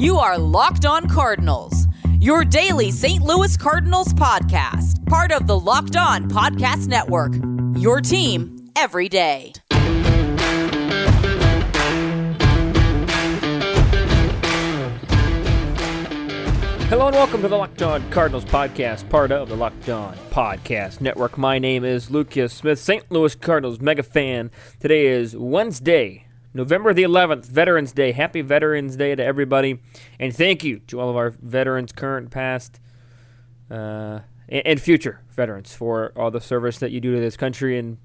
You are Locked On Cardinals, your daily St. Louis Cardinals podcast, part of the Locked On Podcast Network, your team every day. Hello and welcome to the Locked On Cardinals podcast, part of the Locked On Podcast Network. My name is Lucas Smith, St. Louis Cardinals mega fan. Today is Wednesday, November the 11th, Veterans Day. Happy Veterans Day to everybody, and thank you to all of our veterans, current, past, and future veterans for all the service that you do to this country and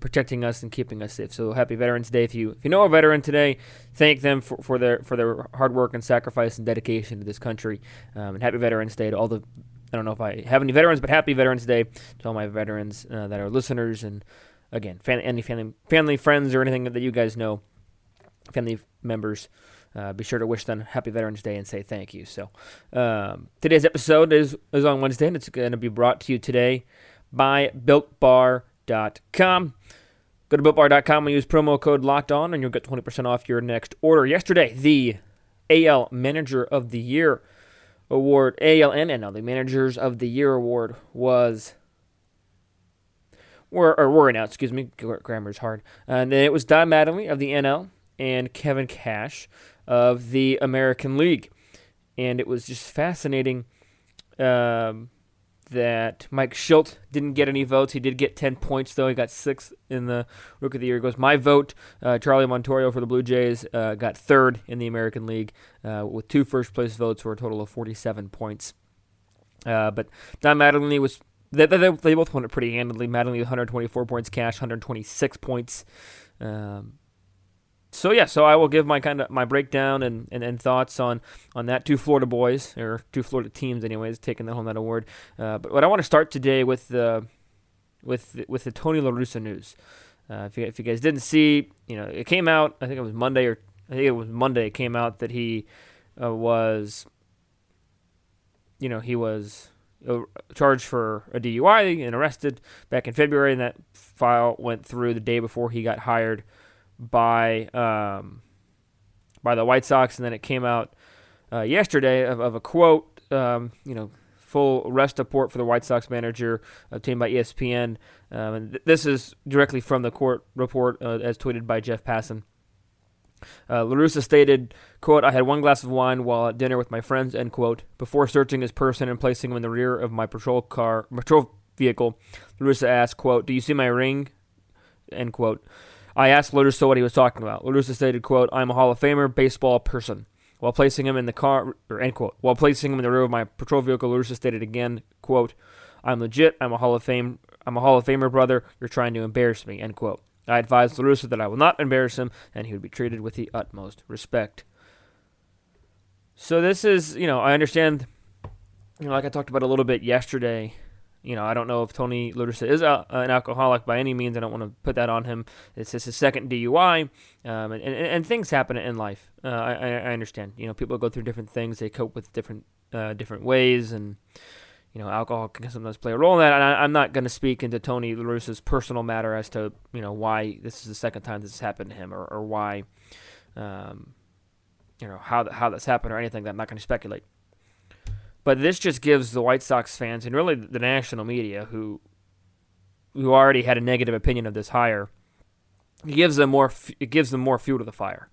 protecting us and keeping us safe. So happy Veterans Day. If you know a veteran today, thank them for their hard work and sacrifice and dedication to this country. And happy Veterans Day to all the, I don't know if I have any veterans, but happy Veterans Day to all my veterans that are listeners, and again, any family friends or anything that you guys know, family members. Be sure to wish them Happy Veterans Day and say thank you. So today's episode is on Wednesday, and it's going to be brought to you today by BuiltBar.com. Go to BuiltBar.com and use promo code LOCKEDON, and you'll get 20% off your next order. Yesterday, the AL Manager of the Year Award, AL and NL, the Managers of the Year Award were announced. Grammar's hard. And then it was Don Mattingly of the NL and Kevin Cash of the American League. And it was just fascinating that Mike Shildt didn't get any votes. He did get 10 points, though. He got 6th in the Rookie of the Year. It goes my vote. Charlie Montoyo for the Blue Jays got 3rd in the American League with 2 first-place votes for a total of 47 points. But Don Mattingly was... They both won it pretty handily. Mattingly 124 points, Cash 126 points. So I will give my my breakdown and thoughts on that. Two Florida boys, or two Florida teams anyways, taking home that award. But what I want to start today with the Tony La Russa news. If you guys didn't see, it came out. I think it was Monday. It came out that he was charged for a DUI and arrested back in February, and that file went through the day before he got hired by the White Sox, and then it came out yesterday of a quote, full arrest report for the White Sox manager obtained by ESPN, and this is directly from the court report as tweeted by Jeff Passan. La Russa stated, quote, "I had one glass of wine while at dinner with my friends," end quote, before searching his person and placing him in the rear of my patrol vehicle. La Russa asked, quote, "Do you see my ring?" end quote. I asked La Russa what he was talking about. La Russa stated, quote, "I'm a Hall of Famer baseball person." While placing him in the car, or end quote, while placing him in the rear of my patrol vehicle, La Russa stated again, quote, "I'm legit. I'm a Hall of Famer, brother. You're trying to embarrass me," end quote. I advised La Russa that I will not embarrass him, and he would be treated with the utmost respect. So this is, I understand, like I talked about a little bit yesterday, I don't know if Tony La Russa is an alcoholic by any means. I don't want to put that on him. It's just his second DUI, and things happen in life. I understand. People go through different things. They cope with different ways, and... alcohol can sometimes play a role in that, and I'm not going to speak into Tony La Russa's personal matter as to, why this is the second time this has happened to him, or why, how this happened or anything. I'm not going to speculate. But this just gives the White Sox fans, and really the national media, who already had a negative opinion of this hire, it gives them more fuel to the fire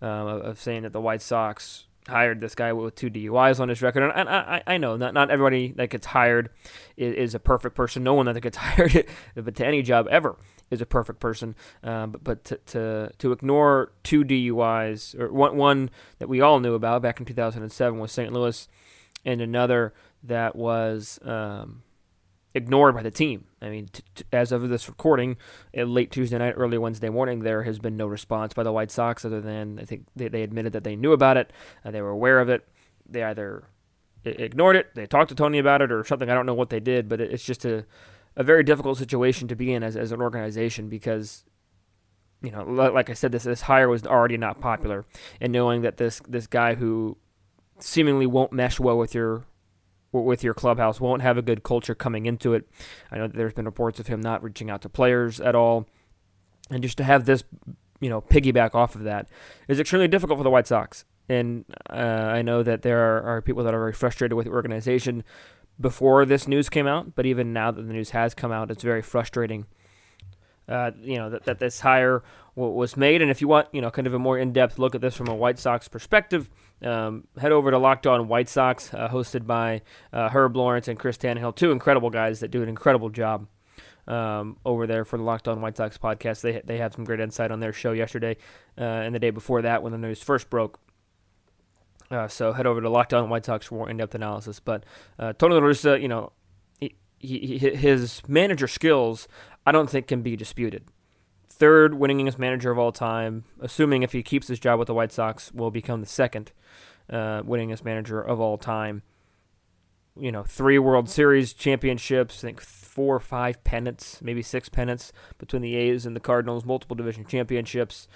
of saying that the White Sox hired this guy with 2 DUIs on his record, and I know not everybody that gets hired is a perfect person. No one that gets hired, but to any job ever, is a perfect person. But to ignore 2 DUIs, or one that we all knew about back in 2007 with St. Louis, and another that was ignored by the team. I mean, as of this recording, late Tuesday night, early Wednesday morning, there has been no response by the White Sox other than I think they admitted that they knew about it, they were aware of it. They either ignored it, they talked to Tony about it, or something. I don't know what they did, but it's just a very difficult situation to be in as an organization because, like I said, this hire was already not popular, and knowing that this guy who seemingly won't mesh well with your clubhouse, won't have a good culture coming into it. I know that there's been reports of him not reaching out to players at all. And just to have this, piggyback off of that is extremely difficult for the White Sox. And I know that there are people that are very frustrated with the organization before this news came out, but even now that the news has come out, it's very frustrating, that this hire was made. And if you want, kind of a more in-depth look at this from a White Sox perspective, head over to Locked On White Sox, hosted by Herb Lawrence and Chris Tannehill, two incredible guys that do an incredible job over there for the Locked On White Sox podcast. They have some great insight on their show yesterday and the day before that when the news first broke. So head over to Locked On White Sox for more in-depth analysis. But Tony La Russa, his manager skills, I don't think can be disputed. Third winningest manager of all time, assuming if he keeps his job with the White Sox, will become the second winningest manager of all time. 3 World Series championships, I think 4 or 5 pennants, maybe 6 pennants between the A's and the Cardinals, multiple division championships.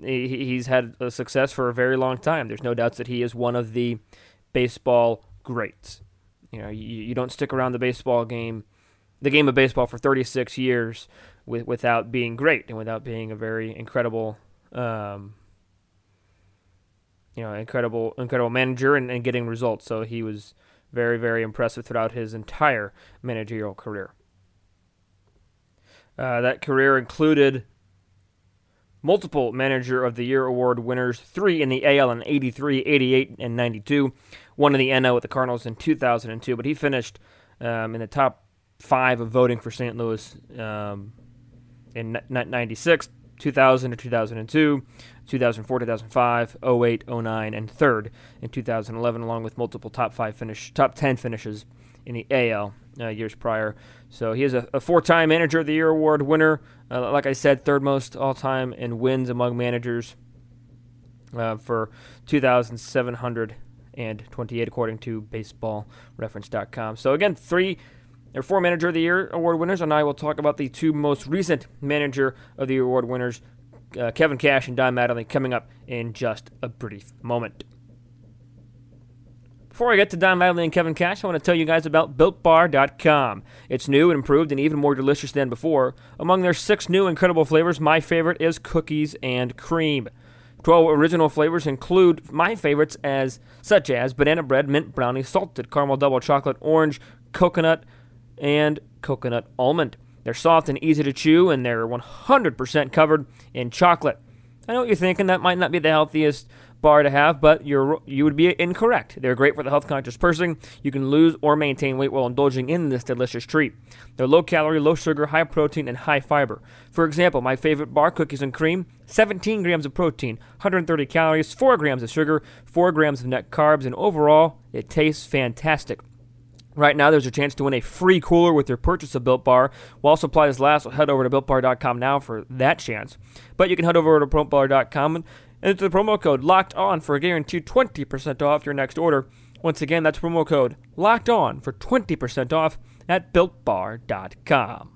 He's had a success for a very long time. There's no doubts that he is one of the baseball greats. You don't stick around the game of baseball for 36 years without being great and without being a very incredible, incredible manager and getting results. So he was very, very impressive throughout his entire managerial career. That career included multiple Manager of the Year award winners, 3 in the AL in 83, 88, and 92, 1 in the NL with the Cardinals in 2002, but he finished in the top 5 of voting for St. Louis in 96, 2000 to 2002, 2004, 2005, 08, 09, and 3rd in 2011, along with multiple top 10 finishes in the AL years prior. So he is a 4-time Manager of the Year award winner. Like I said, third most all-time in wins among managers for 2,728, according to BaseballReference.com. So again, 4 Manager of the Year award winners, and I will talk about the 2 most recent Manager of the Year award winners, Kevin Cash and Don Mattingly, coming up in just a brief moment. Before I get to Don Mattingly and Kevin Cash, I want to tell you guys about BuiltBar.com. It's new and improved and even more delicious than before. Among their 6 new incredible flavors, my favorite is cookies and cream. 12 original flavors include my favorites such as banana bread, mint brownie, salted caramel double chocolate, orange, coconut, and coconut almond. They're soft and easy to chew, and they're 100% covered in chocolate. I know what you're thinking, that might not be the healthiest bar to have, but you would be incorrect. They're great for the health-conscious person. You can lose or maintain weight while indulging in this delicious treat. They're low-calorie, low-sugar, high-protein, and high-fiber. For example, my favorite bar, cookies and cream, 17 grams of protein, 130 calories, 4 grams of sugar, 4 grams of net carbs, and overall, it tastes fantastic. Right now, there's a chance to win a free cooler with your purchase of Built Bar. While supplies last, head over to BuiltBar.com now for that chance. But you can head over to BuiltBar.com and enter the promo code Locked On for a guaranteed 20% off your next order. Once again, that's promo code Locked On for 20% off at BuiltBar.com.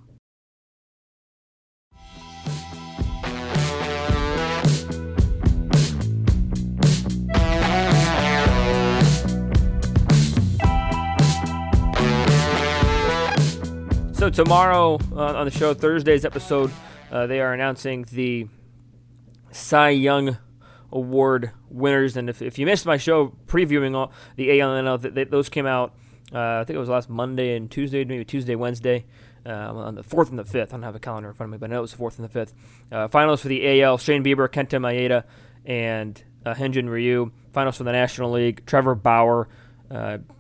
So tomorrow on the show, Thursday's episode, they are announcing the Cy Young Award winners. And if you missed my show previewing all the AL and NL, those came out, I think it was last Monday and Tuesday, maybe Tuesday, Wednesday, on the 4th and the 5th. I don't have a calendar in front of me, but I know it was the 4th and the 5th. Finalists for the AL, Shane Bieber, Kenta Maeda, and Henjin Ryu. Finalists for the National League, Trevor Bauer,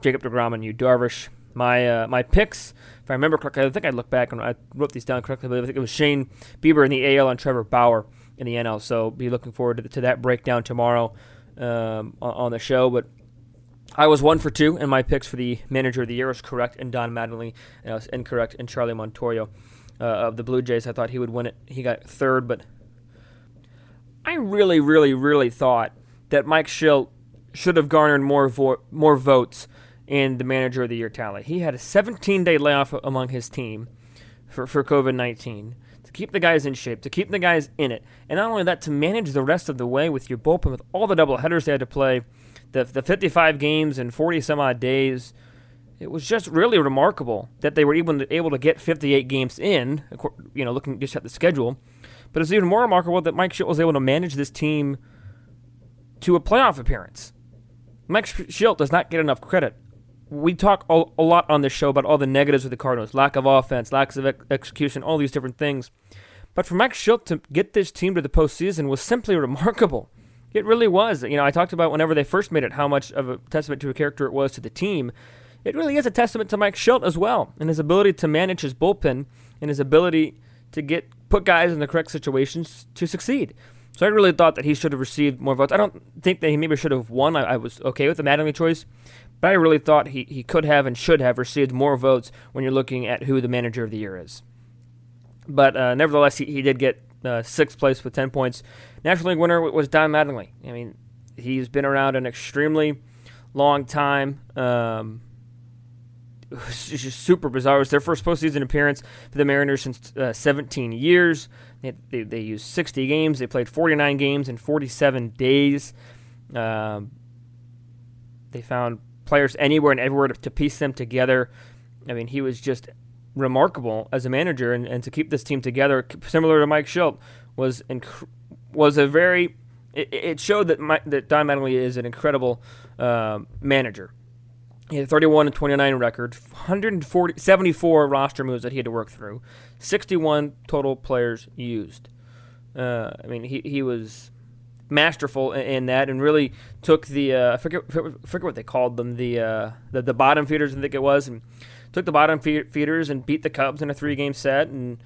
Jacob DeGrom, and Yu Darvish. My picks, if I remember correctly, I think I looked back and I wrote these down correctly, but I think it was Shane Bieber in the AL and Trevor Bauer in the NL. So be looking forward to that breakdown tomorrow on the show. But I was 1 for 2, and my picks for the Manager of the Year was correct, and Don Mattingly, and I was incorrect, and Charlie Montoyo of the Blue Jays. I thought he would win it. He got 3rd, but I really, really, really thought that Mike Shildt should have garnered more votes in the Manager of the Year tally. He had a 17-day layoff among his team for COVID-19 to keep the guys in shape, to keep the guys in it. And not only that, to manage the rest of the way with your bullpen, with all the doubleheaders they had to play, the 55 games and 40-some-odd days. It was just really remarkable that they were even able to get 58 games in, looking just at the schedule. But it's even more remarkable that Mike Shildt was able to manage this team to a playoff appearance. Mike Shildt does not get enough credit. We talk a lot on this show about all the negatives with the Cardinals, lack of offense, lack of execution, all these different things. But for Mike Shildt to get this team to the postseason was simply remarkable. It really was. You know, I talked about whenever they first made it, how much of a testament to a character it was to the team. It really is a testament to Mike Shildt as well, and his ability to manage his bullpen and his ability to put guys in the correct situations to succeed. So I really thought that he should have received more votes. I don't think that he maybe should have won. I was okay with the Mattingly choice, but I really thought he could have and should have received more votes when you're looking at who the manager of the year is. But nevertheless, he did get sixth place with 10 points. National League winner was Don Mattingly. I mean, he's been around an extremely long time. It was just super bizarre. It was their first postseason appearance for the Mariners since 17 years. They used 60 games. They played 49 games in 47 days. They found players anywhere and everywhere to piece them together. I mean, he was just remarkable as a manager, and to keep this team together, similar to Mike Shildt, was a very... It showed that Don Mattingly is an incredible manager. He had a 31-29 record, 174 roster moves that he had to work through, 61 total players used. I mean, he was masterful in that, and really took the I forget what they called them, the bottom feeders, I think it was, and took the bottom feeders and beat the Cubs in a 3-game set, and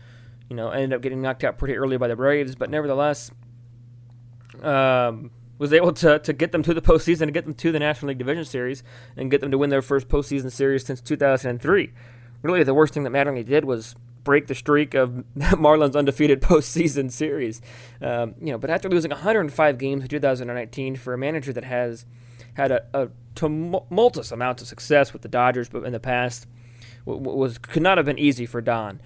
you know, ended up getting knocked out pretty early by the Braves, but nevertheless, was able to get them to the postseason, and get them to the National League Division Series, and get them to win their first postseason series since 2003. Really, the worst thing that Mattingly did was break the streak of Marlins' undefeated postseason series. You know, but after losing 105 games in 2019, for a manager that has had a tumultuous amount of success with the Dodgers, but in the past, could not have been easy for Don.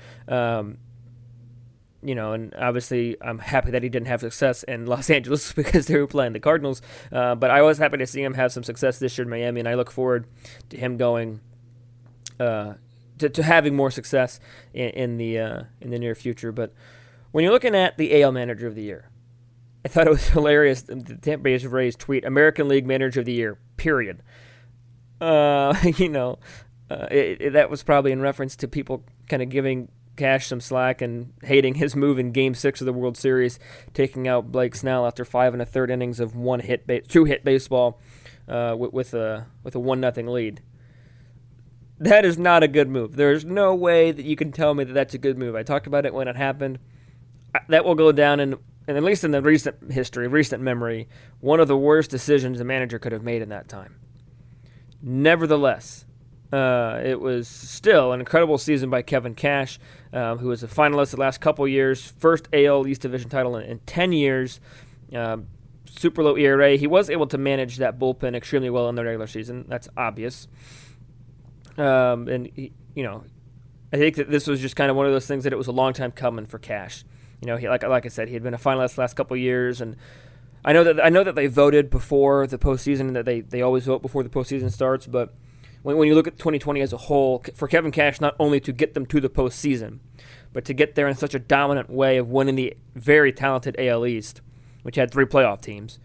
You know, and obviously I'm happy that he didn't have success in Los Angeles because they were playing the Cardinals. But I was happy to see him have some success this year in Miami, and I look forward to him going to having more success in the near future. But when you're looking at the AL Manager of the Year, I thought it was hilarious, the Tampa Bay Rays tweet, American League Manager of the Year, period. You know, that was probably in reference to people kind of giving Cash some slack and hating his move in Game 6 of the World Series, taking out Blake Snell after 5 1/3 innings of two-hit baseball with a 1-0 lead. That is not a good move. There's no way that you can tell me that that's a good move. I talked about it when it happened. That will go down in at least in the recent history, recent memory, one of the worst decisions a manager could have made in that time. Nevertheless, it was still an incredible season by Kevin Cash, who was a finalist the last couple years, first AL East Division title in 10 years, super low ERA. He was able to manage that bullpen extremely well in the regular season. That's obvious. And, you know, I think that this was just kind of one of those things that it was a long time coming for Cash. You know, he, like I said, he had been a finalist the last couple years, and I know that they voted before the postseason, that they always vote before the postseason starts, but when you look at 2020 as a whole, for Kevin Cash not only to get them to the postseason, but to get there in such a dominant way of winning the very talented AL East, which had 3 playoff teams,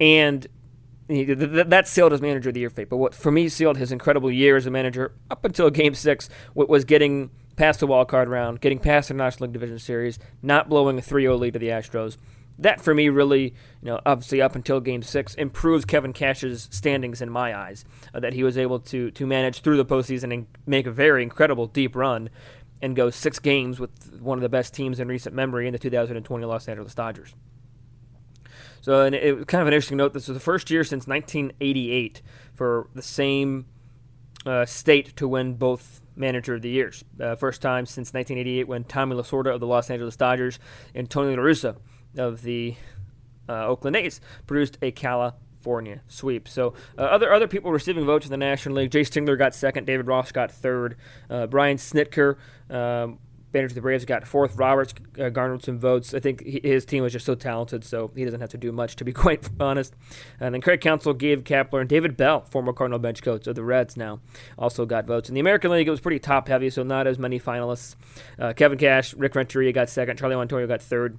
and that sealed his manager of the year fate. But what for me sealed his incredible year as a manager up until Game 6 was getting past the wild card round, getting past the National League Division Series, not blowing a 3-0 lead to the Astros. That, for me, really, you know, obviously up until Game 6, improves Kevin Cash's standings in my eyes, that he was able to manage through the postseason and make a very incredible deep run and go 6 games with one of the best teams in recent memory in the 2020 Los Angeles Dodgers. So, and it was kind of an interesting note. This was the first year since 1988 for the same state to win both Manager of the Years. First time since 1988 when Tommy Lasorda of the Los Angeles Dodgers and Tony La Russa of the Oakland A's produced a California sweep. So other people receiving votes in the National League. Jay Stingler got second. David Ross got third. Brian Snitker Banners to the Braves got fourth. Roberts garnered some votes. I think his team was just so talented, so he doesn't have to do much, to be quite honest. And then Craig Counsell, Gabe Kapler, and David Bell, former Cardinal bench coach of the Reds now, also got votes. In the American League, it was pretty top-heavy, so not as many finalists. Kevin Cash, Rick Renteria got second. Charlie Montoyo got third.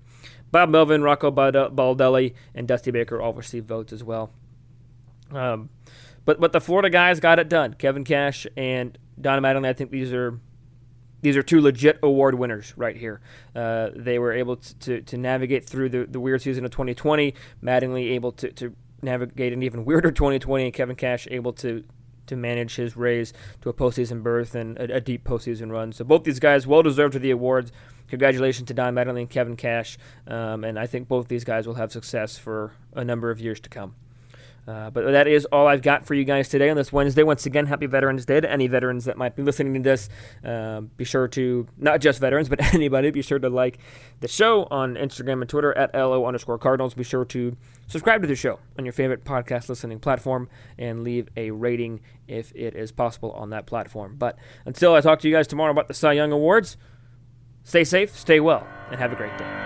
Bob Melvin, Rocco Baldelli, and Dusty Baker all received votes as well. But the Florida guys got it done. Kevin Cash and Don Mattingly, I think these are two legit award winners right here. They were able to navigate through the weird season of 2020. Mattingly able to navigate an even weirder 2020, and Kevin Cash able to manage his Rays to a postseason berth and a deep postseason run. So both these guys well-deserved for the awards. Congratulations to Don Mattingly and Kevin Cash, and I think both these guys will have success for a number of years to come. But that is all I've got for you guys today on this Wednesday. Once again, happy Veterans Day to any veterans that might be listening to this. Be sure to, not just veterans, but anybody, be sure to like the show on Instagram and Twitter at LO_Cardinals. Be sure to subscribe to the show on your favorite podcast listening platform and leave a rating if it is possible on that platform. But until I talk to you guys tomorrow about the Cy Young Awards, stay safe, stay well, and have a great day.